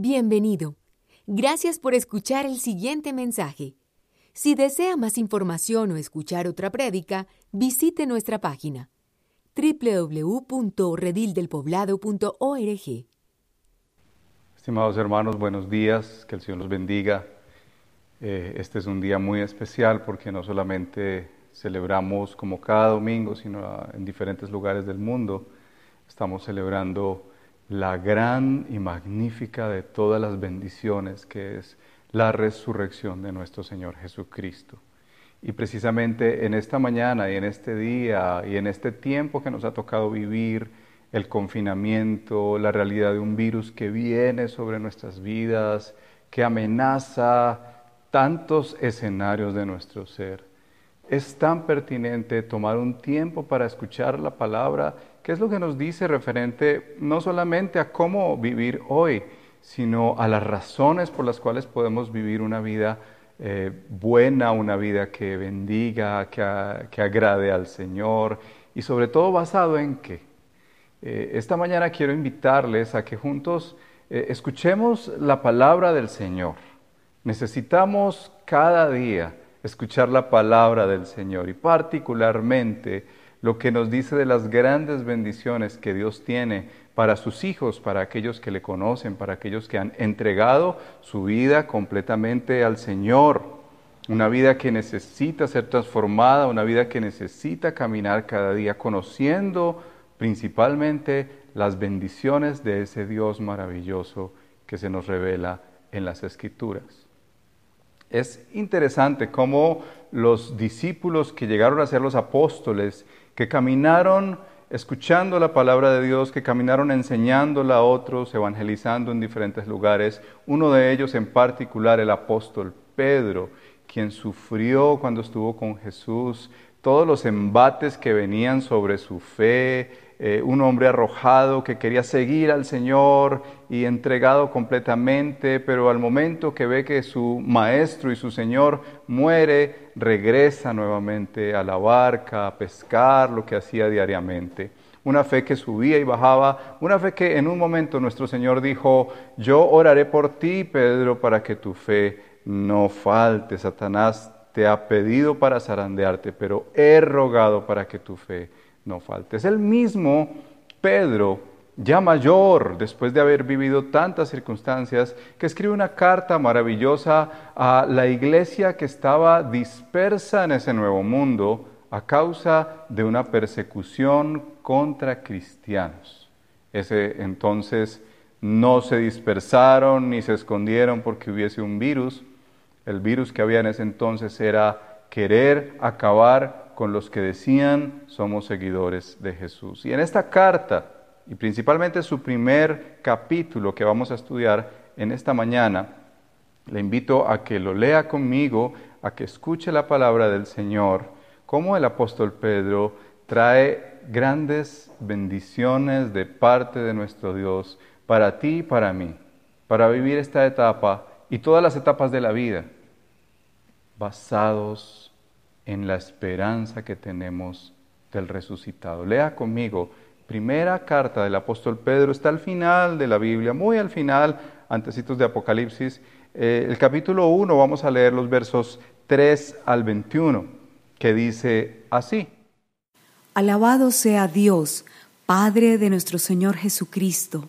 Bienvenido. Gracias por escuchar el siguiente mensaje. Si desea más información o escuchar otra prédica, visite nuestra página www.redildelpoblado.org. Estimados hermanos, buenos días, que el Señor los bendiga. Este es un día muy especial porque no solamente celebramos como cada domingo, sino en diferentes lugares del mundo. Estamos celebrando la gran y magnífica de todas las bendiciones, que es la resurrección de nuestro Señor Jesucristo. Y precisamente en esta mañana y en este día y en este tiempo que nos ha tocado vivir, el confinamiento, la realidad de un virus que viene sobre nuestras vidas, que amenaza tantos escenarios de nuestro ser. Es tan pertinente tomar un tiempo para escuchar la palabra, que es lo que nos dice referente no solamente a cómo vivir hoy, sino a las razones por las cuales podemos vivir una vida buena, una vida que bendiga, que agrade al Señor, y sobre todo basado en qué. Esta mañana quiero invitarles a que juntos escuchemos la palabra del Señor. Necesitamos cada día escuchar la palabra del Señor, y particularmente lo que nos dice de las grandes bendiciones que Dios tiene para sus hijos, para aquellos que le conocen, para aquellos que han entregado su vida completamente al Señor. Una vida que necesita ser transformada, una vida que necesita caminar cada día conociendo principalmente las bendiciones de ese Dios maravilloso que se nos revela en las Escrituras. Es interesante cómo los discípulos que llegaron a ser los apóstoles, que caminaron escuchando la palabra de Dios, que caminaron enseñándola a otros, evangelizando en diferentes lugares, uno de ellos en particular, el apóstol Pedro, quien sufrió cuando estuvo con Jesús todos los embates que venían sobre su fe, un hombre arrojado que quería seguir al Señor y entregado completamente, pero al momento que ve que su maestro y su Señor muere, regresa nuevamente a la barca, a pescar, lo que hacía diariamente. Una fe que subía y bajaba, una fe que en un momento nuestro Señor dijo: yo oraré por ti, Pedro, para que tu fe no falte. Satanás te ha pedido para zarandearte, pero he rogado para que tu fe no falte. Es el mismo Pedro, ya mayor, después de haber vivido tantas circunstancias, que escribe una carta maravillosa a la iglesia que estaba dispersa en ese nuevo mundo a causa de una persecución contra cristianos. Ese entonces no se dispersaron ni se escondieron porque hubiese un virus. El virus que había en ese entonces era querer acabar con los que decían somos seguidores de Jesús. Y en esta carta, y principalmente su primer capítulo que vamos a estudiar en esta mañana, le invito a que lo lea conmigo, a que escuche la palabra del Señor, cómo el apóstol Pedro trae grandes bendiciones de parte de nuestro Dios para ti y para mí, para vivir esta etapa y todas las etapas de la vida, basados en la esperanza que tenemos del resucitado. Lea conmigo, primera carta del apóstol Pedro, está al final de la Biblia, muy al final, antecitos de Apocalipsis, el capítulo 1, vamos a leer los versos 3 al 21, que dice así: Alabado sea Dios, Padre de nuestro Señor Jesucristo,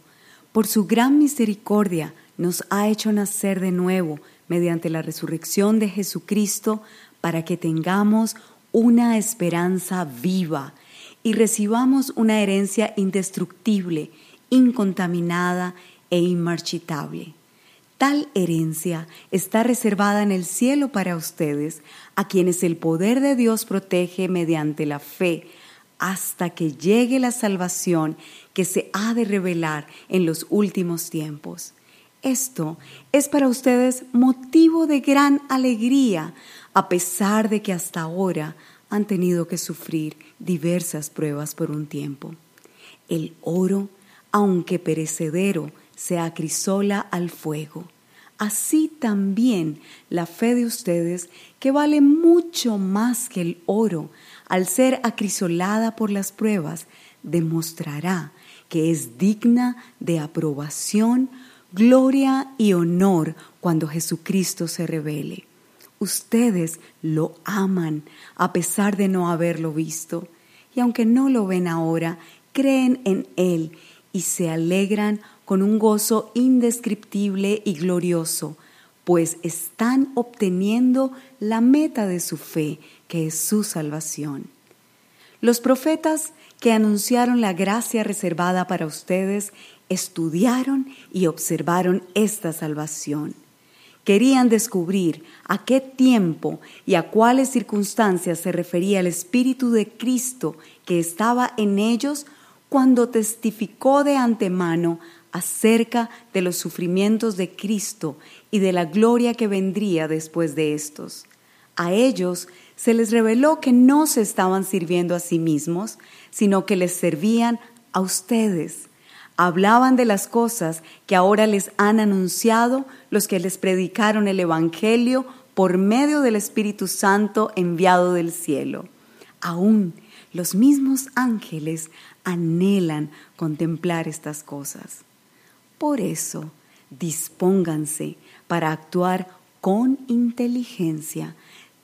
por su gran misericordia nos ha hecho nacer de nuevo, mediante la resurrección de Jesucristo, para que tengamos una esperanza viva y recibamos una herencia indestructible, incontaminada e inmarchitable. Tal herencia está reservada en el cielo para ustedes, a quienes el poder de Dios protege mediante la fe, hasta que llegue la salvación que se ha de revelar en los últimos tiempos. Esto es para ustedes motivo de gran alegría, a pesar de que hasta ahora han tenido que sufrir diversas pruebas por un tiempo. El oro, aunque perecedero, se acrisola al fuego. Así también la fe de ustedes, que vale mucho más que el oro, al ser acrisolada por las pruebas, demostrará que es digna de aprobación, gloria y honor cuando Jesucristo se revele. Ustedes lo aman a pesar de no haberlo visto, y aunque no lo ven ahora, creen en Él y se alegran con un gozo indescriptible y glorioso, pues están obteniendo la meta de su fe, que es su salvación. Los profetas que anunciaron la gracia reservada para ustedes estudiaron y observaron esta salvación. Querían descubrir a qué tiempo y a cuáles circunstancias se refería el Espíritu de Cristo que estaba en ellos cuando testificó de antemano acerca de los sufrimientos de Cristo y de la gloria que vendría después de estos. A ellos se les reveló que no se estaban sirviendo a sí mismos, sino que les servían a ustedes. Hablaban de las cosas que ahora les han anunciado los que les predicaron el Evangelio por medio del Espíritu Santo enviado del cielo. Aún los mismos ángeles anhelan contemplar estas cosas. Por eso, dispónganse para actuar con inteligencia,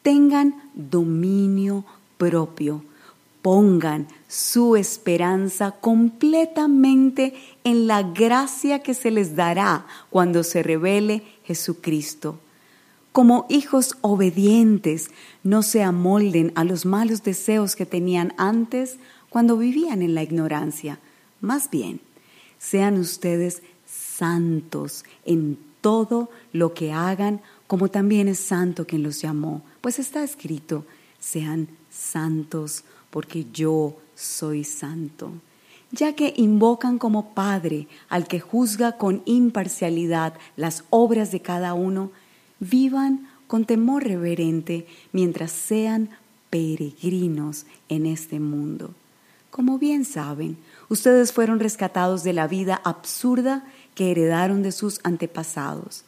tengan dominio propio, pongan su esperanza completamente en la gracia que se les dará cuando se revele Jesucristo. Como hijos obedientes, no se amolden a los malos deseos que tenían antes cuando vivían en la ignorancia. Más bien, sean ustedes santos en todo lo que hagan, como también es santo quien los llamó. Pues está escrito, sean santos porque yo soy santo. Ya que invocan como Padre al que juzga con imparcialidad las obras de cada uno, vivan con temor reverente mientras sean peregrinos en este mundo. Como bien saben, ustedes fueron rescatados de la vida absurda que heredaron de sus antepasados.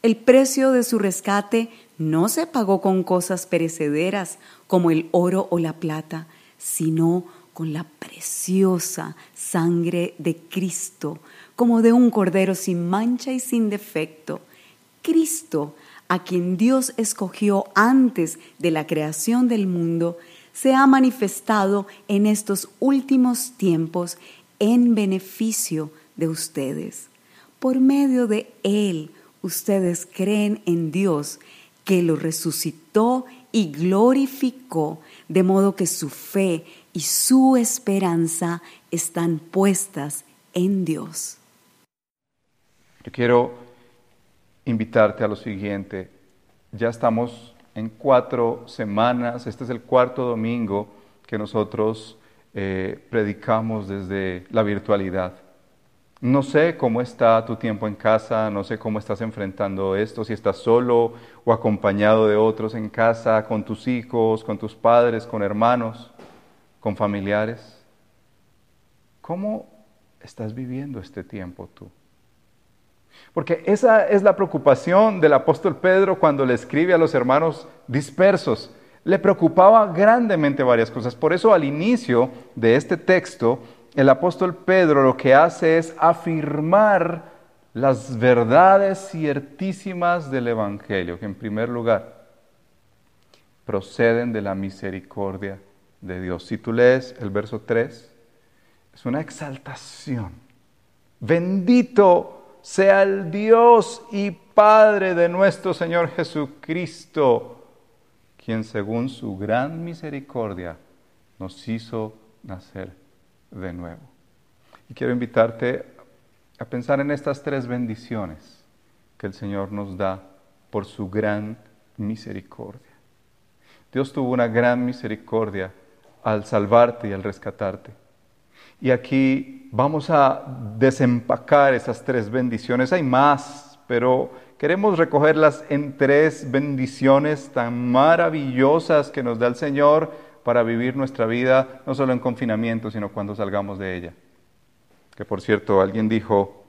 El precio de su rescate no se pagó con cosas perecederas como el oro o la plata, sino con la preciosa sangre de Cristo, como de un cordero sin mancha y sin defecto. Cristo, a quien Dios escogió antes de la creación del mundo, se ha manifestado en estos últimos tiempos en beneficio de ustedes. Por medio de Él, ustedes creen en Dios, que lo resucitó y glorificó, de modo que su fe y su esperanza están puestas en Dios. Yo quiero invitarte a lo siguiente. Ya estamos en 4 semanas, este es el 4.º domingo que nosotros predicamos desde la virtualidad. No sé cómo está tu tiempo en casa, no sé cómo estás enfrentando esto, si estás solo o acompañado de otros en casa, con tus hijos, con tus padres, con hermanos, con familiares. ¿Cómo estás viviendo este tiempo tú? Porque esa es la preocupación del apóstol Pedro cuando le escribe a los hermanos dispersos. Le preocupaba grandemente varias cosas. Por eso al inicio de este texto, el apóstol Pedro lo que hace es afirmar las verdades ciertísimas del Evangelio, que en primer lugar proceden de la misericordia de Dios. Si tú lees el verso 3, es una exaltación. Bendito sea el Dios y Padre de nuestro Señor Jesucristo, quien según su gran misericordia nos hizo nacer de nuevo. Y quiero invitarte a pensar en estas 3 bendiciones que el Señor nos da por su gran misericordia. Dios tuvo una gran misericordia al salvarte y al rescatarte. Y aquí vamos a desempacar esas 3 bendiciones. Hay más, pero queremos recogerlas en 3 bendiciones tan maravillosas que nos da el Señor para vivir nuestra vida, no solo en confinamiento, sino cuando salgamos de ella. Que por cierto, alguien dijo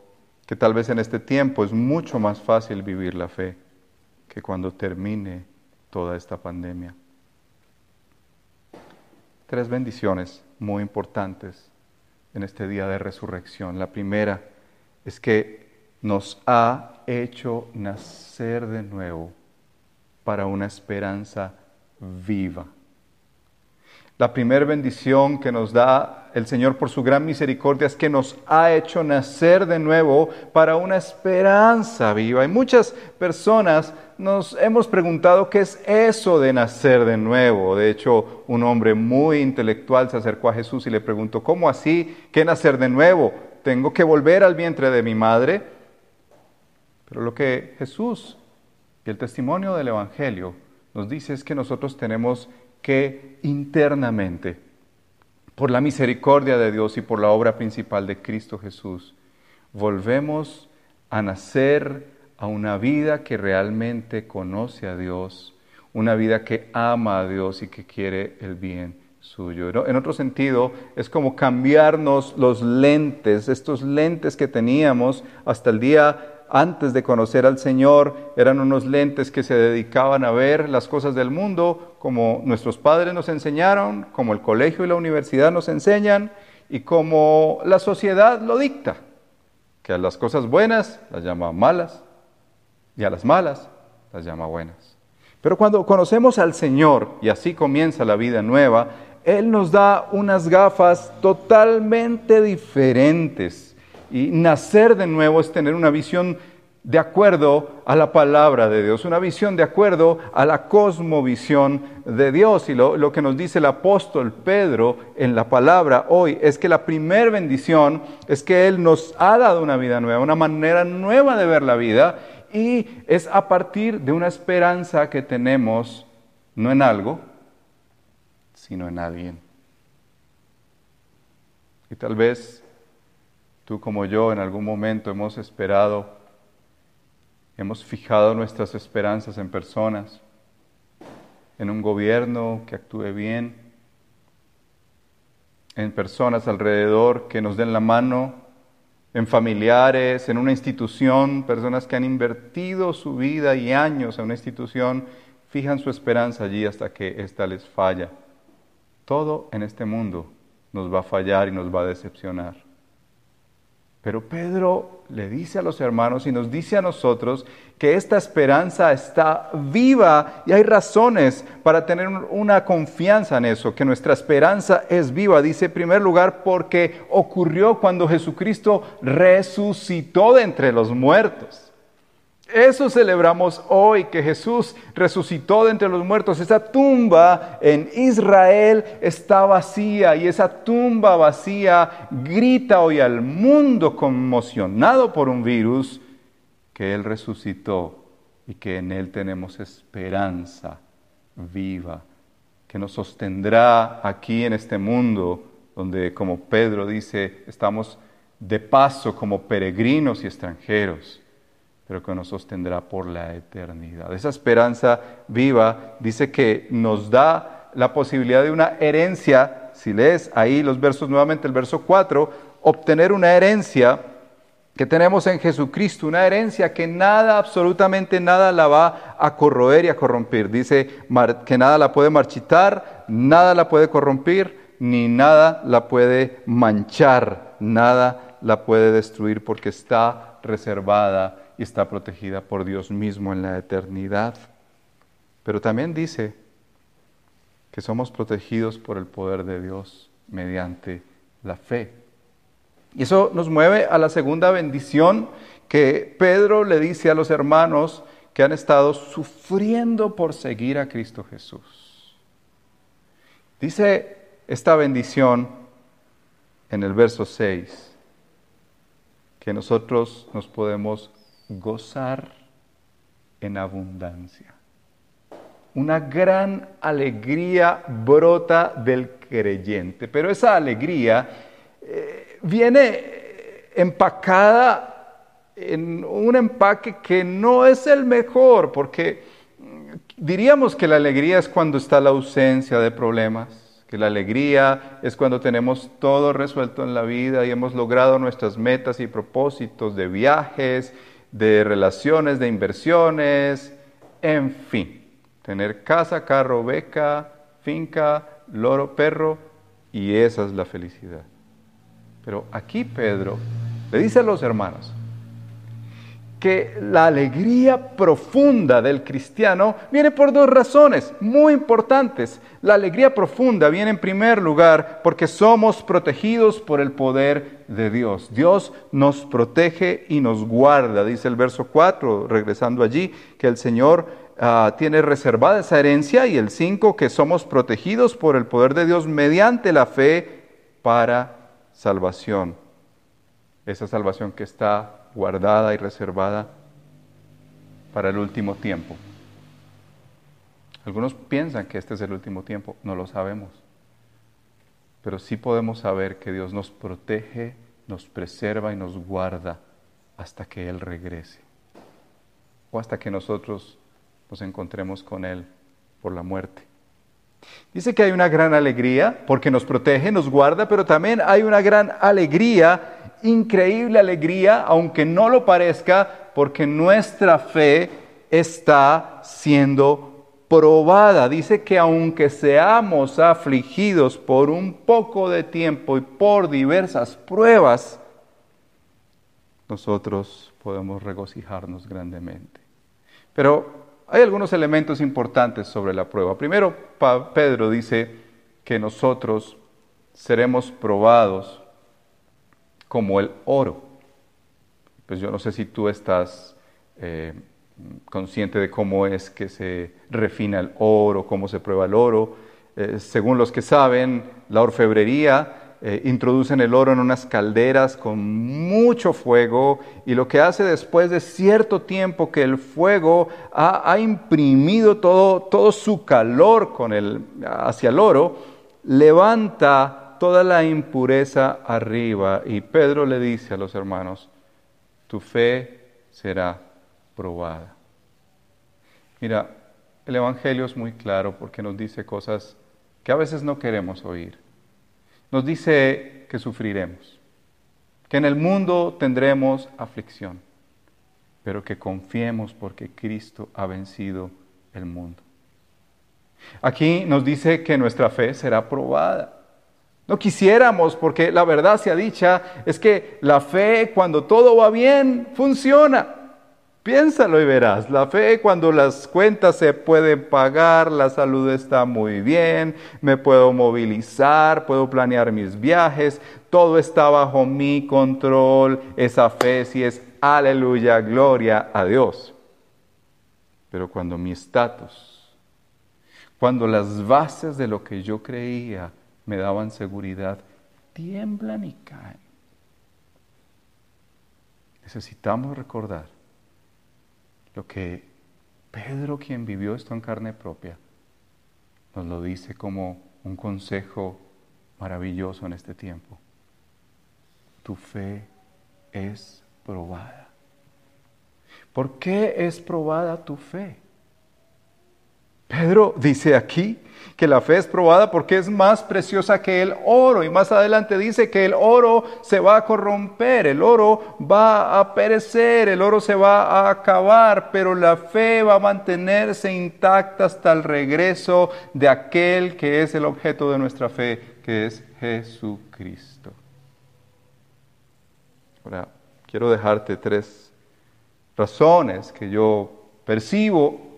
que tal vez en este tiempo es mucho más fácil vivir la fe que cuando termine toda esta pandemia. 3 bendiciones muy importantes en este día de resurrección. La primera es que nos ha hecho nacer de nuevo para una esperanza viva. La primera bendición que nos da el Señor por su gran misericordia es que nos ha hecho nacer de nuevo para una esperanza viva. Y muchas personas nos hemos preguntado qué es eso de nacer de nuevo. De hecho, un hombre muy intelectual se acercó a Jesús y le preguntó, ¿cómo así? ¿Qué nacer de nuevo? ¿Tengo que volver al vientre de mi madre? Pero lo que Jesús y el testimonio del Evangelio nos dice es que nosotros tenemos que internamente, por la misericordia de Dios y por la obra principal de Cristo Jesús, volvemos a nacer a una vida que realmente conoce a Dios, una vida que ama a Dios y que quiere el bien suyo. En otro sentido, es como cambiarnos los lentes, estos lentes que teníamos hasta el día antes de conocer al Señor, eran unos lentes que se dedicaban a ver las cosas del mundo, como nuestros padres nos enseñaron, como el colegio y la universidad nos enseñan, y como la sociedad lo dicta, que a las cosas buenas las llama malas, y a las malas las llama buenas. Pero cuando conocemos al Señor, y así comienza la vida nueva, Él nos da unas gafas totalmente diferentes. Y nacer de nuevo es tener una visión de acuerdo a la palabra de Dios, una visión de acuerdo a la cosmovisión de Dios. Y lo que nos dice el apóstol Pedro en la palabra hoy es que la primera bendición es que Él nos ha dado una vida nueva, una manera nueva de ver la vida, y es a partir de una esperanza que tenemos, no en algo, sino en alguien. Y tal vez tú como yo en algún momento hemos esperado, hemos fijado nuestras esperanzas en personas, en un gobierno que actúe bien, en personas alrededor que nos den la mano, en familiares, en una institución, personas que han invertido su vida y años en una institución, fijan su esperanza allí hasta que ésta les falla. Todo en este mundo nos va a fallar y nos va a decepcionar. Pero Pedro le dice a los hermanos y nos dice a nosotros que esta esperanza está viva y hay razones para tener una confianza en eso, que nuestra esperanza es viva. Dice en primer lugar porque ocurrió cuando Jesucristo resucitó de entre los muertos. Eso celebramos hoy, que Jesús resucitó de entre los muertos. Esa tumba en Israel está vacía y esa tumba vacía grita hoy al mundo conmocionado por un virus que Él resucitó y que en Él tenemos esperanza viva que nos sostendrá aquí en este mundo donde, como Pedro dice, estamos de paso como peregrinos y extranjeros, pero que nos sostendrá por la eternidad. Esa esperanza viva dice que nos da la posibilidad de una herencia. Si lees ahí los versos nuevamente, el verso 4, obtener una herencia que tenemos en Jesucristo, una herencia que nada, absolutamente nada la va a corroer y a corromper. Dice que nada la puede marchitar, nada la puede corromper, ni nada la puede manchar, nada la puede destruir porque está reservada y está protegida por Dios mismo en la eternidad. Pero también dice que somos protegidos por el poder de Dios mediante la fe. Y eso nos mueve a la segunda bendición que Pedro le dice a los hermanos que han estado sufriendo por seguir a Cristo Jesús. Dice esta bendición en el verso 6, que nosotros nos podemos gozar en abundancia. Una gran alegría brota del creyente, pero esa alegría viene empacada en un empaque que no es el mejor, porque diríamos que la alegría es cuando está la ausencia de problemas, que la alegría es cuando tenemos todo resuelto en la vida y hemos logrado nuestras metas y propósitos de viajes, de relaciones, de inversiones, en fin. Tener casa, carro, beca, finca, loro, perro, y esa es la felicidad. Pero aquí Pedro le dice a los hermanos que la alegría profunda del cristiano viene por dos razones muy importantes. La alegría profunda viene en primer lugar porque somos protegidos por el poder de Dios. Dios nos protege y nos guarda, dice el verso 4, regresando allí, que el Señor tiene reservada esa herencia, y el 5, que somos protegidos por el poder de Dios mediante la fe para salvación. Esa salvación que está guardada y reservada para el último tiempo. Algunos piensan que este es el último tiempo, no lo sabemos. Pero sí podemos saber que Dios nos protege, nos preserva y nos guarda hasta que Él regrese. O hasta que nosotros nos encontremos con Él por la muerte. Dice que hay una gran alegría porque nos protege, nos guarda, pero también hay una gran alegría, increíble alegría, aunque no lo parezca, porque nuestra fe está siendo probada. Dice que aunque seamos afligidos por un poco de tiempo y por diversas pruebas, nosotros podemos regocijarnos grandemente. Pero hay algunos elementos importantes sobre la prueba. Primero, Pedro dice que nosotros seremos probados como el oro. Pues yo no sé si tú estás consciente de cómo es que se refina el oro, cómo se prueba el oro. Según los que saben, la orfebrería introducen el oro en unas calderas con mucho fuego, y lo que hace después de cierto tiempo que el fuego ha imprimido todo su calor hacia el oro, levanta toda la impureza arriba. Y Pedro le dice a los hermanos, tu fe será probada. Mira, el Evangelio es muy claro porque nos dice cosas que a veces no queremos oír. Nos dice que sufriremos, que en el mundo tendremos aflicción, pero que confiemos porque Cristo ha vencido el mundo. Aquí nos dice que nuestra fe será probada. No quisiéramos, porque la verdad sea dicha, es que la fe, cuando todo va bien, funciona. Piénsalo y verás. La fe, cuando las cuentas se pueden pagar, la salud está muy bien, me puedo movilizar, puedo planear mis viajes, todo está bajo mi control. Esa fe sí es aleluya, gloria a Dios. Pero cuando mi estatus, cuando las bases de lo que yo creía me daban seguridad, tiemblan y caen. Necesitamos recordar lo que Pedro, quien vivió esto en carne propia, nos lo dice como un consejo maravilloso en este tiempo. Tu fe es probada. ¿Por qué es probada tu fe? Pedro dice aquí que la fe es probada porque es más preciosa que el oro, y más adelante dice que el oro se va a corromper, el oro va a perecer, el oro se va a acabar, pero la fe va a mantenerse intacta hasta el regreso de aquel que es el objeto de nuestra fe, que es Jesucristo. Ahora, quiero dejarte tres razones que yo percibo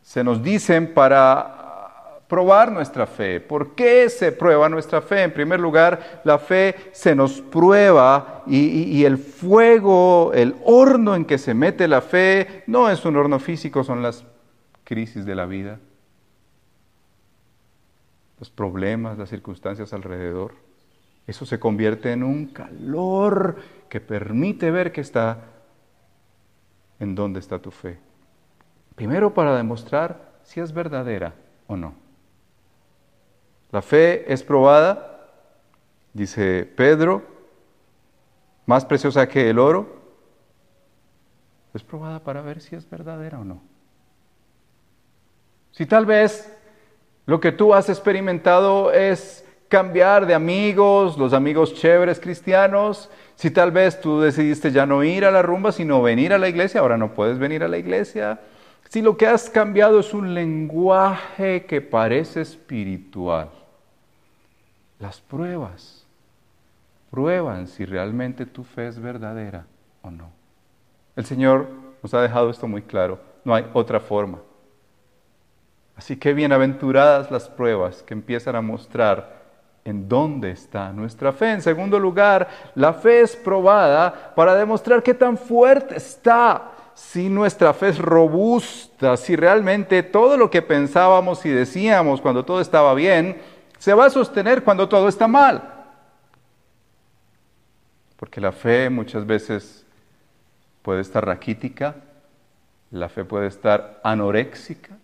se nos dicen para probar nuestra fe. ¿Por qué se prueba nuestra fe? En primer lugar, la fe se nos prueba y el fuego, el horno en que se mete la fe, no es un horno físico, son las crisis de la vida, los problemas, las circunstancias alrededor. Eso se convierte en un calor que permite ver que está en dónde está tu fe. Primero, para demostrar si es verdadera o no. La fe es probada, dice Pedro, más preciosa que el oro. Es probada para ver si es verdadera o no. Si tal vez lo que tú has experimentado es cambiar de amigos, los amigos chéveres cristianos, si tal vez tú decidiste ya no ir a la rumba, sino venir a la iglesia, ahora no puedes venir a la iglesia. Si lo que has cambiado es un lenguaje que parece espiritual, las pruebas prueban si realmente tu fe es verdadera o no. El Señor nos ha dejado esto muy claro. No hay otra forma. Así que bienaventuradas las pruebas que empiezan a mostrar en dónde está nuestra fe. En segundo lugar, la fe es probada para demostrar qué tan fuerte está. Si nuestra fe es robusta, si realmente todo lo que pensábamos y decíamos cuando todo estaba bien, se va a sostener cuando todo está mal. Porque la fe muchas veces puede estar raquítica, la fe puede estar anoréxica,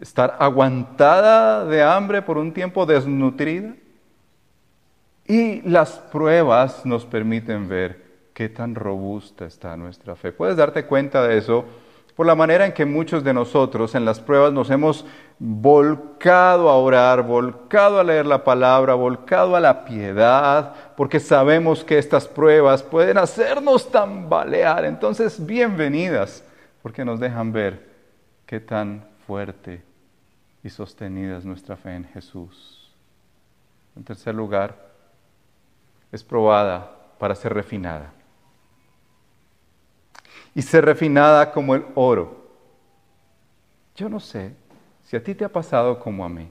estar aguantada de hambre por un tiempo, desnutrida. Y las pruebas nos permiten ver qué tan robusta está nuestra fe. Puedes darte cuenta de eso por la manera en que muchos de nosotros en las pruebas nos hemos volcado a orar, volcado a leer la palabra, volcado a la piedad, porque sabemos que estas pruebas pueden hacernos tambalear. Entonces, bienvenidas, porque nos dejan ver qué tan fuerte y sostenida es nuestra fe en Jesús. En tercer lugar, es probada para ser refinada. Y ser refinada como el oro. Yo no sé si a ti te ha pasado como a mí,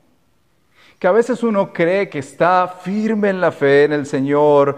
que a veces uno cree que está firme en la fe, en el Señor,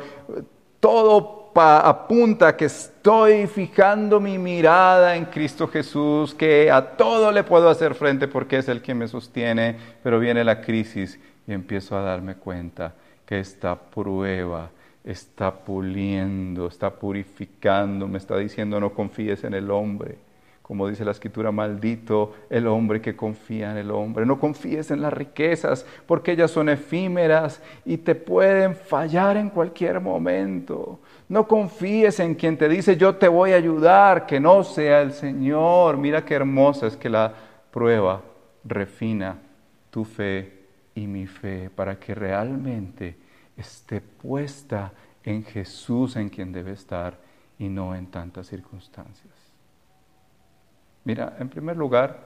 todo apunta que estoy fijando mi mirada en Cristo Jesús, que a todo le puedo hacer frente porque es el que me sostiene, pero viene la crisis y empiezo a darme cuenta que esta prueba está puliendo, está purificando, me está diciendo no confíes en el hombre. Como dice la Escritura, maldito el hombre que confía en el hombre. No confíes en las riquezas porque ellas son efímeras y te pueden fallar en cualquier momento. No confíes en quien te dice yo te voy a ayudar, que no sea el Señor. Mira qué hermosa es que la prueba refina tu fe y mi fe para que realmente esté puesta en Jesús, en quien debe estar, y no en tantas circunstancias. Mira, en primer lugar,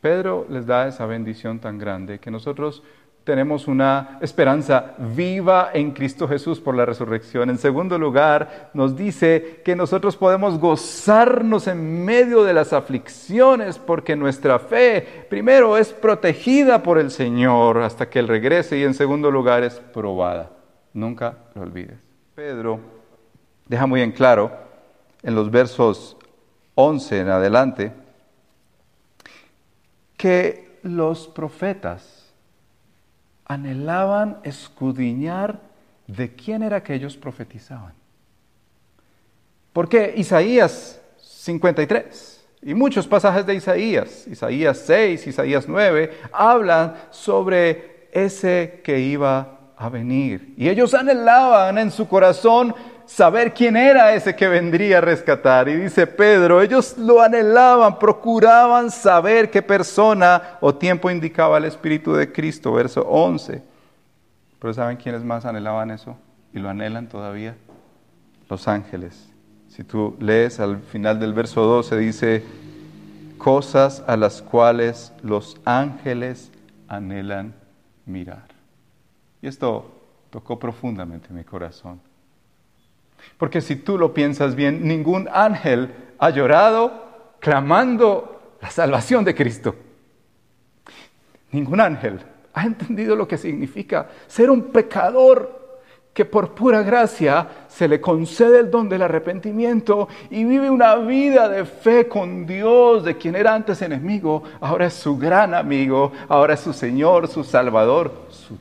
Pedro les da esa bendición tan grande que nosotros tenemos una esperanza viva en Cristo Jesús por la resurrección. En segundo lugar, nos dice que nosotros podemos gozarnos en medio de las aflicciones porque nuestra fe, primero, es protegida por el Señor hasta que Él regrese y en segundo lugar es probada. Nunca lo olvides. Pedro deja muy en claro en los versos 11 en adelante que los profetas anhelaban escudriñar de quién era que ellos profetizaban. Porque Isaías 53 y muchos pasajes de Isaías, Isaías 6, Isaías 9, hablan sobre ese que iba a venir. Y ellos anhelaban en su corazón saber quién era ese que vendría a rescatar. Y dice Pedro, ellos lo anhelaban, procuraban saber qué persona o tiempo indicaba el Espíritu de Cristo, verso 11. Pero ¿saben quiénes más anhelaban eso? Y lo anhelan todavía. Los ángeles. Si tú lees al final del verso 12, dice, cosas a las cuales los ángeles anhelan mirar. Y esto tocó profundamente mi corazón. Porque si tú lo piensas bien, ningún ángel ha llorado clamando la salvación de Cristo. Ningún ángel ha entendido lo que significa ser un pecador que por pura gracia se le concede el don del arrepentimiento y vive una vida de fe con Dios, de quien era antes enemigo, ahora es su gran amigo, ahora es su Señor, su Salvador, su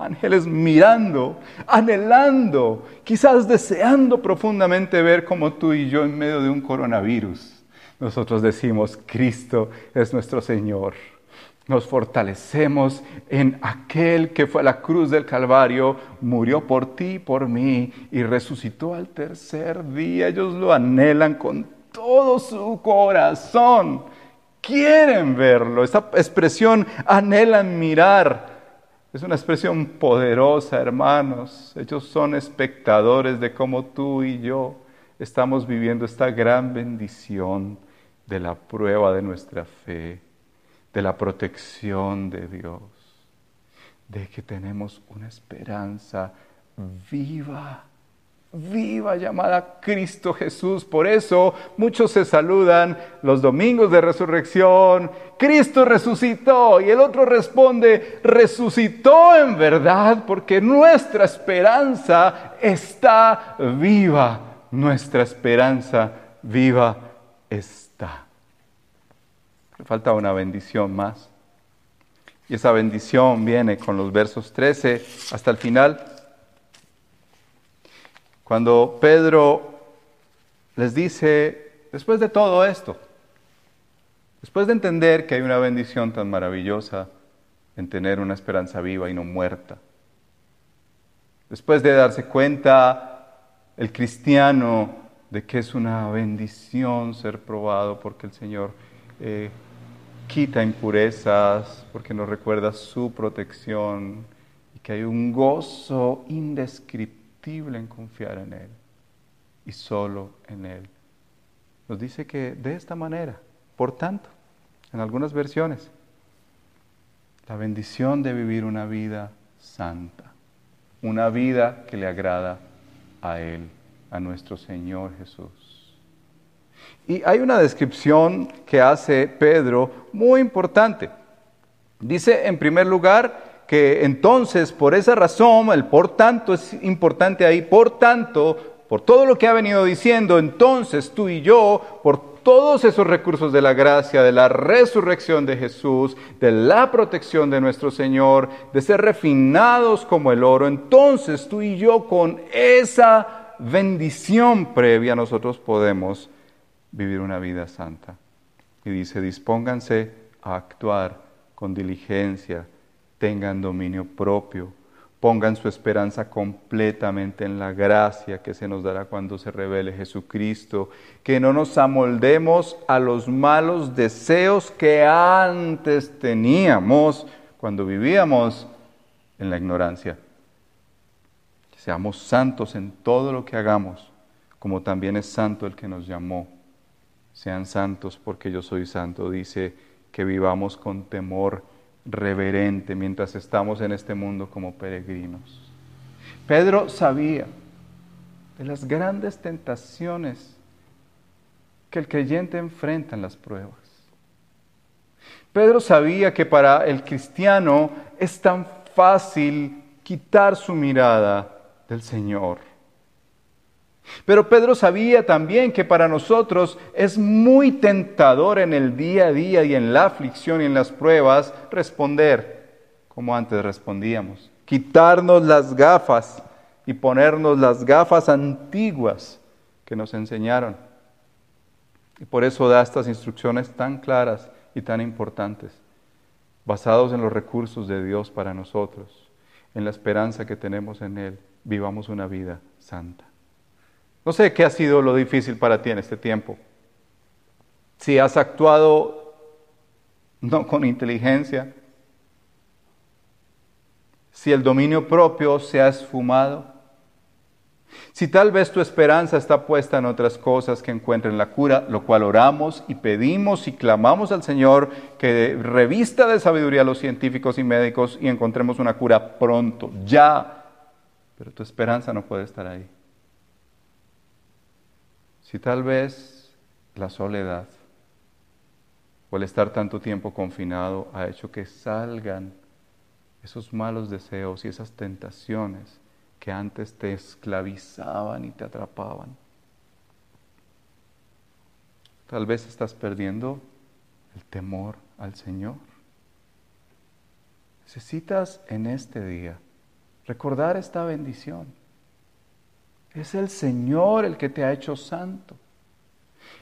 ángeles mirando, anhelando, quizás deseando profundamente ver como tú y yo en medio de un coronavirus. Nosotros decimos, Cristo es nuestro Señor. Nos fortalecemos en aquel que fue a la cruz del Calvario, murió por ti, por mí y resucitó al tercer día. Ellos lo anhelan con todo su corazón. Quieren verlo. Esa expresión, anhelan mirar. Es una expresión poderosa, hermanos. Ellos son espectadores de cómo tú y yo estamos viviendo esta gran bendición de la prueba de nuestra fe, de la protección de Dios, de que tenemos una esperanza viva viva llamada Cristo Jesús. Por eso muchos se saludan los domingos de resurrección. Cristo resucitó. Y el otro responde, resucitó en verdad, porque nuestra esperanza está viva. Nuestra esperanza viva está. Le falta una bendición más. Y esa bendición viene con los versos 13 hasta el final. Cuando Pedro les dice, después de todo esto, después de entender que hay una bendición tan maravillosa en tener una esperanza viva y no muerta, después de darse cuenta el cristiano de que es una bendición ser probado porque el Señor quita impurezas, porque nos recuerda su protección y que hay un gozo indescriptible en confiar en Él y solo en Él. Nos dice que de esta manera, por tanto, en algunas versiones, la bendición de vivir una vida santa, una vida que le agrada a Él, a nuestro Señor Jesús. Y hay una descripción que hace Pedro muy importante. Dice, en primer lugar, que entonces, por esa razón, el por tanto es importante ahí. Por tanto, por todo lo que ha venido diciendo, entonces tú y yo, por todos esos recursos de la gracia, de la resurrección de Jesús, de la protección de nuestro Señor, de ser refinados como el oro, entonces tú y yo con esa bendición previa nosotros podemos vivir una vida santa. Y dice, dispónganse a actuar con diligencia, tengan dominio propio, pongan su esperanza completamente en la gracia que se nos dará cuando se revele Jesucristo, que no nos amoldemos a los malos deseos que antes teníamos cuando vivíamos en la ignorancia. Que seamos santos en todo lo que hagamos, como también es santo el que nos llamó. Sean santos porque yo soy santo, dice, que vivamos con temor reverente mientras estamos en este mundo como peregrinos. Pedro sabía de las grandes tentaciones que el creyente enfrenta en las pruebas. Pedro sabía que para el cristiano es tan fácil quitar su mirada del Señor. Pero Pedro sabía también que para nosotros es muy tentador en el día a día y en la aflicción y en las pruebas responder como antes respondíamos. Quitarnos las gafas y ponernos las gafas antiguas que nos enseñaron. Y por eso da estas instrucciones tan claras y tan importantes, basados en los recursos de Dios para nosotros, en la esperanza que tenemos en Él, vivamos una vida santa. No sé qué ha sido lo difícil para ti en este tiempo. Si has actuado no con inteligencia, si el dominio propio se ha esfumado, si tal vez tu esperanza está puesta en otras cosas que encuentren la cura, lo cual oramos y pedimos y clamamos al Señor que revista de sabiduría a los científicos y médicos y encontremos una cura pronto, ya. Pero tu esperanza no puede estar ahí. Si tal vez la soledad o el estar tanto tiempo confinado ha hecho que salgan esos malos deseos y esas tentaciones que antes te esclavizaban y te atrapaban. Tal vez estás perdiendo el temor al Señor. Necesitas en este día recordar esta bendición. Es el Señor el que te ha hecho santo.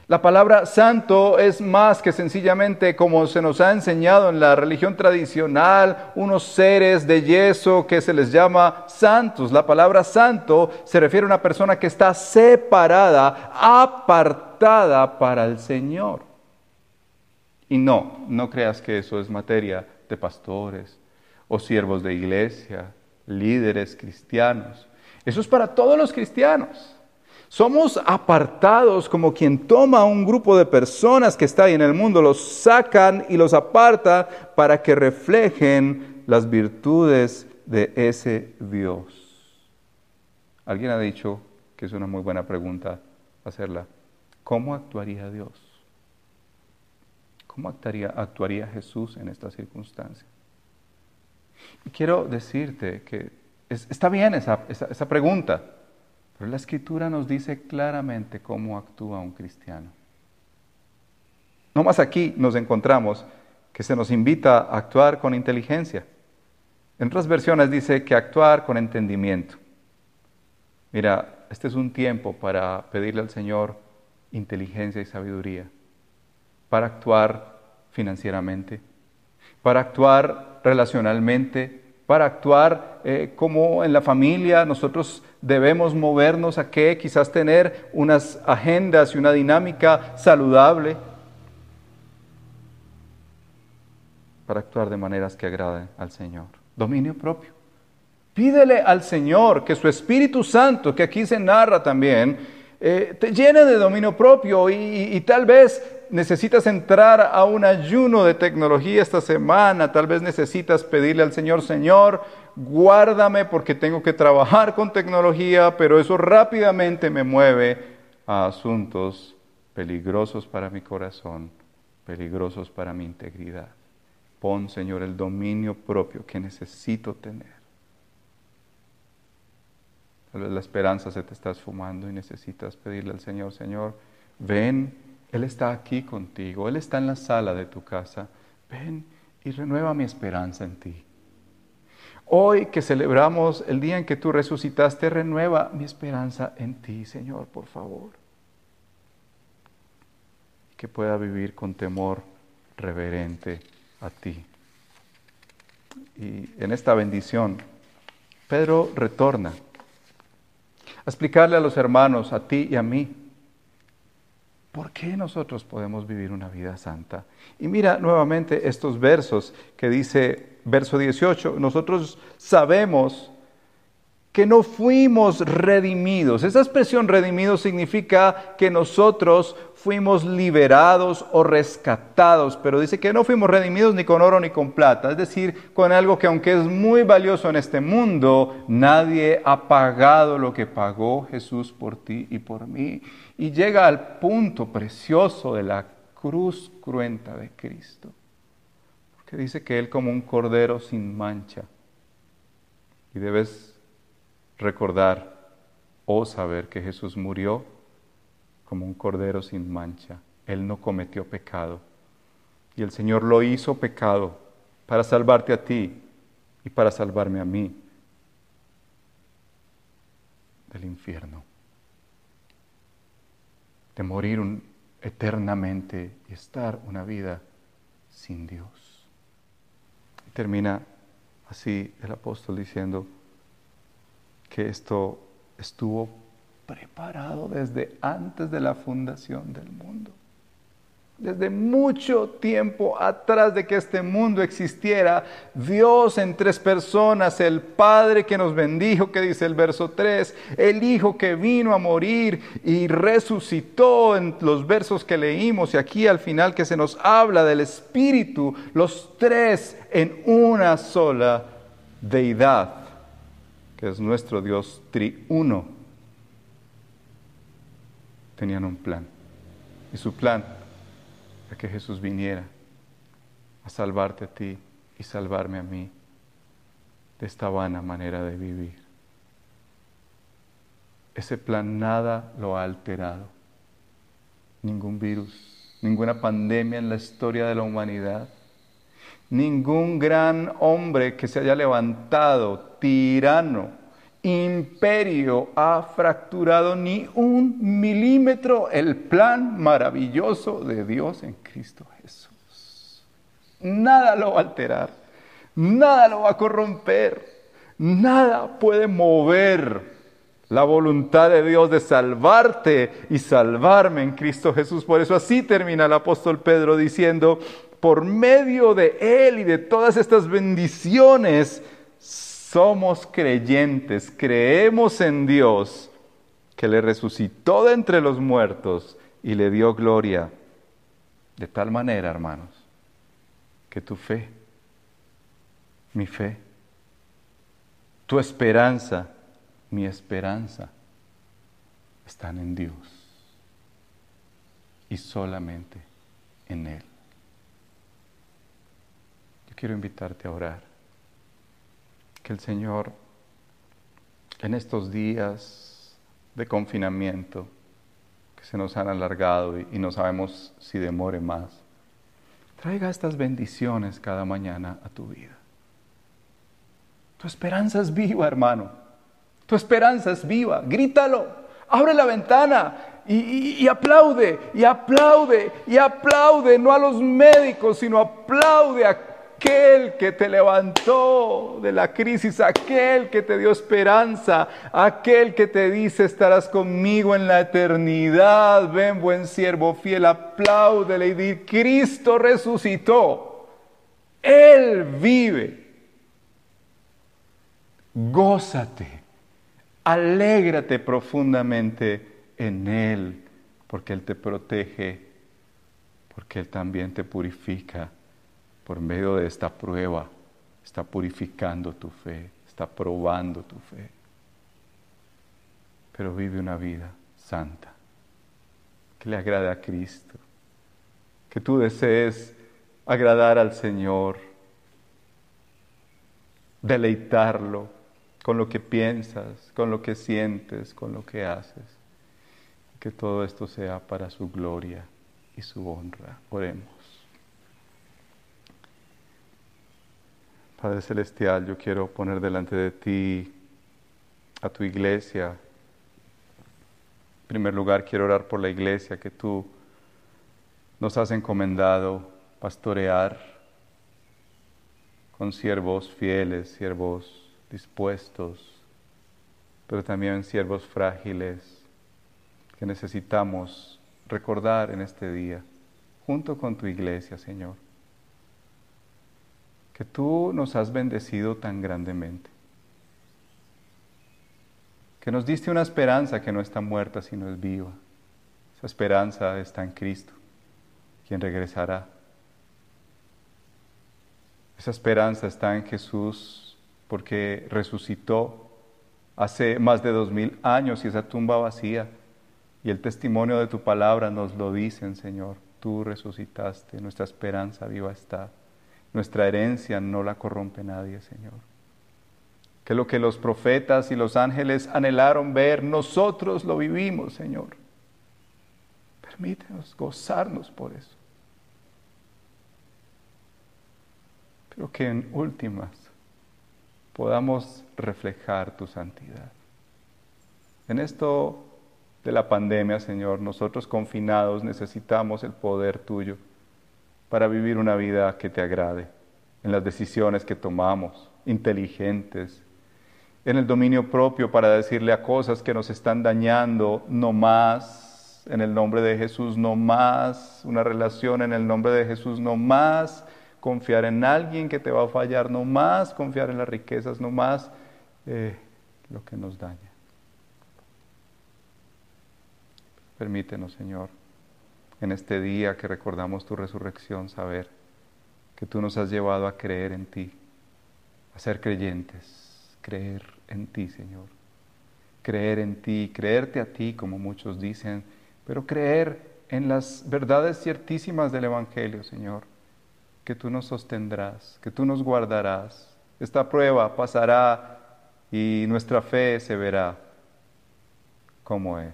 La palabra santo es más que sencillamente, como se nos ha enseñado en la religión tradicional, unos seres de yeso que se les llama santos. La palabra santo se refiere a una persona que está separada, apartada para el Señor. Y no creas que eso es materia de pastores o siervos de iglesia, líderes cristianos. Eso es para todos los cristianos. Somos apartados como quien toma a un grupo de personas que está ahí en el mundo, los sacan y los aparta para que reflejen las virtudes de ese Dios. Alguien ha dicho que es una muy buena pregunta hacerla. ¿Cómo actuaría Dios? ¿Cómo actuaría Jesús en esta circunstancia? Y quiero decirte que está bien esa pregunta, pero la Escritura nos dice claramente cómo actúa un cristiano. No más aquí nos encontramos que se nos invita a actuar con inteligencia. En otras versiones dice que actuar con entendimiento. Mira, este es un tiempo para pedirle al Señor inteligencia y sabiduría, para actuar financieramente, para actuar relacionalmente, para actuar como en la familia. Nosotros debemos movernos a que quizás tener unas agendas y una dinámica saludable para actuar de maneras que agraden al Señor. Dominio propio. Pídele al Señor que su Espíritu Santo, que aquí se narra también, te llene de dominio propio y tal vez necesitas entrar a un ayuno de tecnología esta semana, tal vez necesitas pedirle al Señor, Señor, guárdame porque tengo que trabajar con tecnología, pero eso rápidamente me mueve a asuntos peligrosos para mi corazón, peligrosos para mi integridad. Pon, Señor, el dominio propio que necesito tener. Tal vez la esperanza se te está esfumando y necesitas pedirle al Señor, Señor, ven, Él está aquí contigo, Él está en la sala de tu casa, ven y renueva mi esperanza en ti. Hoy que celebramos el día en que tú resucitaste, renueva mi esperanza en ti, Señor, por favor. Que pueda vivir con temor reverente a ti. Y en esta bendición, Pedro retorna a explicarle a los hermanos, a ti y a mí, ¿por qué nosotros podemos vivir una vida santa? Y mira nuevamente estos versos que dice, verso 18, nosotros sabemos que no fuimos redimidos. Esa expresión redimidos significa que nosotros fuimos liberados o rescatados, pero dice que no fuimos redimidos ni con oro ni con plata, es decir, con algo que aunque es muy valioso en este mundo, nadie ha pagado lo que pagó Jesús por ti y por mí. Y llega al punto precioso de la cruz cruenta de Cristo, porque dice que Él como un cordero sin mancha, y debes recordar o saber que Jesús murió como un cordero sin mancha. Él no cometió pecado. Y el Señor lo hizo pecado para salvarte a ti y para salvarme a mí del infierno, de morir eternamente y estar una vida sin Dios. Y termina así el apóstol diciendo que esto estuvo preparado desde antes de la fundación del mundo. Desde mucho tiempo atrás de que este mundo existiera, Dios en tres personas, el Padre que nos bendijo, que dice el verso 3, el Hijo que vino a morir y resucitó en los versos que leímos, y aquí al final que se nos habla del Espíritu, los tres en una sola deidad, que es nuestro Dios triuno, tenían un plan. Y su plan era que Jesús viniera a salvarte a ti y salvarme a mí de esta vana manera de vivir. Ese plan nada lo ha alterado. Ningún virus, ninguna pandemia en la historia de la humanidad, ningún gran hombre que se haya levantado, tirano, imperio, ha fracturado ni un milímetro el plan maravilloso de Dios en Cristo Jesús. Nada lo va a alterar, nada lo va a corromper, nada puede mover la voluntad de Dios de salvarte y salvarme en Cristo Jesús. Por eso así termina el apóstol Pedro diciendo, por medio de Él y de todas estas bendiciones, somos creyentes, creemos en Dios, que le resucitó de entre los muertos y le dio gloria. De tal manera, hermanos, que tu fe, mi fe, tu esperanza, mi esperanza, están en Dios y solamente en Él. Yo quiero invitarte a orar. Que el Señor, en estos días de confinamiento que se nos han alargado y no sabemos si demore más, traiga estas bendiciones cada mañana a tu vida. Tu esperanza es viva, hermano. Tu esperanza es viva. Grítalo. Abre la ventana y aplaude, y aplaude, y aplaude. No a los médicos, sino aplaude a aquel que te levantó de la crisis, aquel que te dio esperanza, aquel que te dice estarás conmigo en la eternidad. Ven, buen siervo fiel, apláudele y di: Cristo resucitó. Él vive. Gózate, alégrate profundamente en Él, porque Él te protege, porque Él también te purifica. Por medio de esta prueba, está purificando tu fe, está probando tu fe. Pero vive una vida santa, que le agrade a Cristo, que tú desees agradar al Señor, deleitarlo, con lo que piensas, con lo que sientes, con lo que haces. Que todo esto sea para su gloria y su honra. Oremos. Padre Celestial, yo quiero poner delante de ti a tu iglesia. En primer lugar, quiero orar por la iglesia que tú nos has encomendado pastorear con siervos fieles, siervos dispuestos, pero también siervos frágiles que necesitamos recordar en este día, junto con tu iglesia, Señor, que tú nos has bendecido tan grandemente, que nos diste una esperanza que no está muerta, sino es viva. Esa esperanza está en Cristo, quien regresará. Esa esperanza está en Jesús, porque resucitó hace más de 2000 años y esa tumba vacía. Y el testimonio de tu palabra nos lo dicen, Señor. Tú resucitaste, nuestra esperanza viva está. Nuestra herencia no la corrompe nadie, Señor. Que lo que los profetas y los ángeles anhelaron ver, nosotros lo vivimos, Señor. Permítenos gozarnos por eso. Pero que en últimas podamos reflejar tu santidad. En esto de la pandemia, Señor, nosotros confinados necesitamos el poder tuyo para vivir una vida que te agrade, en las decisiones que tomamos, inteligentes, en el dominio propio para decirle a cosas que nos están dañando: no más, en el nombre de Jesús, no más una relación, en el nombre de Jesús, no más confiar en alguien que te va a fallar, no más confiar en las riquezas, no más lo que nos daña. Permítenos, Señor, en este día que recordamos tu resurrección, saber que tú nos has llevado a creer en ti, a ser creyentes, creer en ti, Señor. Creer en ti, creerte a ti, como muchos dicen, pero creer en las verdades ciertísimas del Evangelio, Señor. Que tú nos sostendrás, que tú nos guardarás. Esta prueba pasará y nuestra fe se verá como es.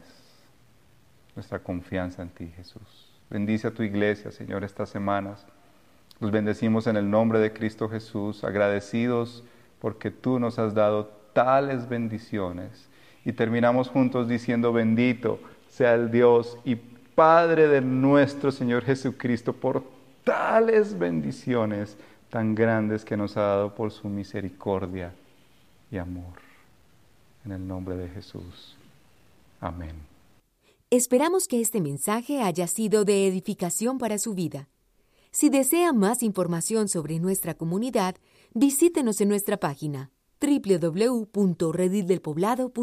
Nuestra confianza en ti, Jesús. Bendice a tu iglesia, Señor, estas semanas. Los bendecimos en el nombre de Cristo Jesús, agradecidos porque tú nos has dado tales bendiciones. Y terminamos juntos diciendo: bendito sea el Dios y Padre de nuestro Señor Jesucristo, por tales bendiciones tan grandes que nos ha dado por su misericordia y amor. En el nombre de Jesús. Amén. Esperamos que este mensaje haya sido de edificación para su vida. Si desea más información sobre nuestra comunidad, visítenos en nuestra página www.redildelpoblado.org.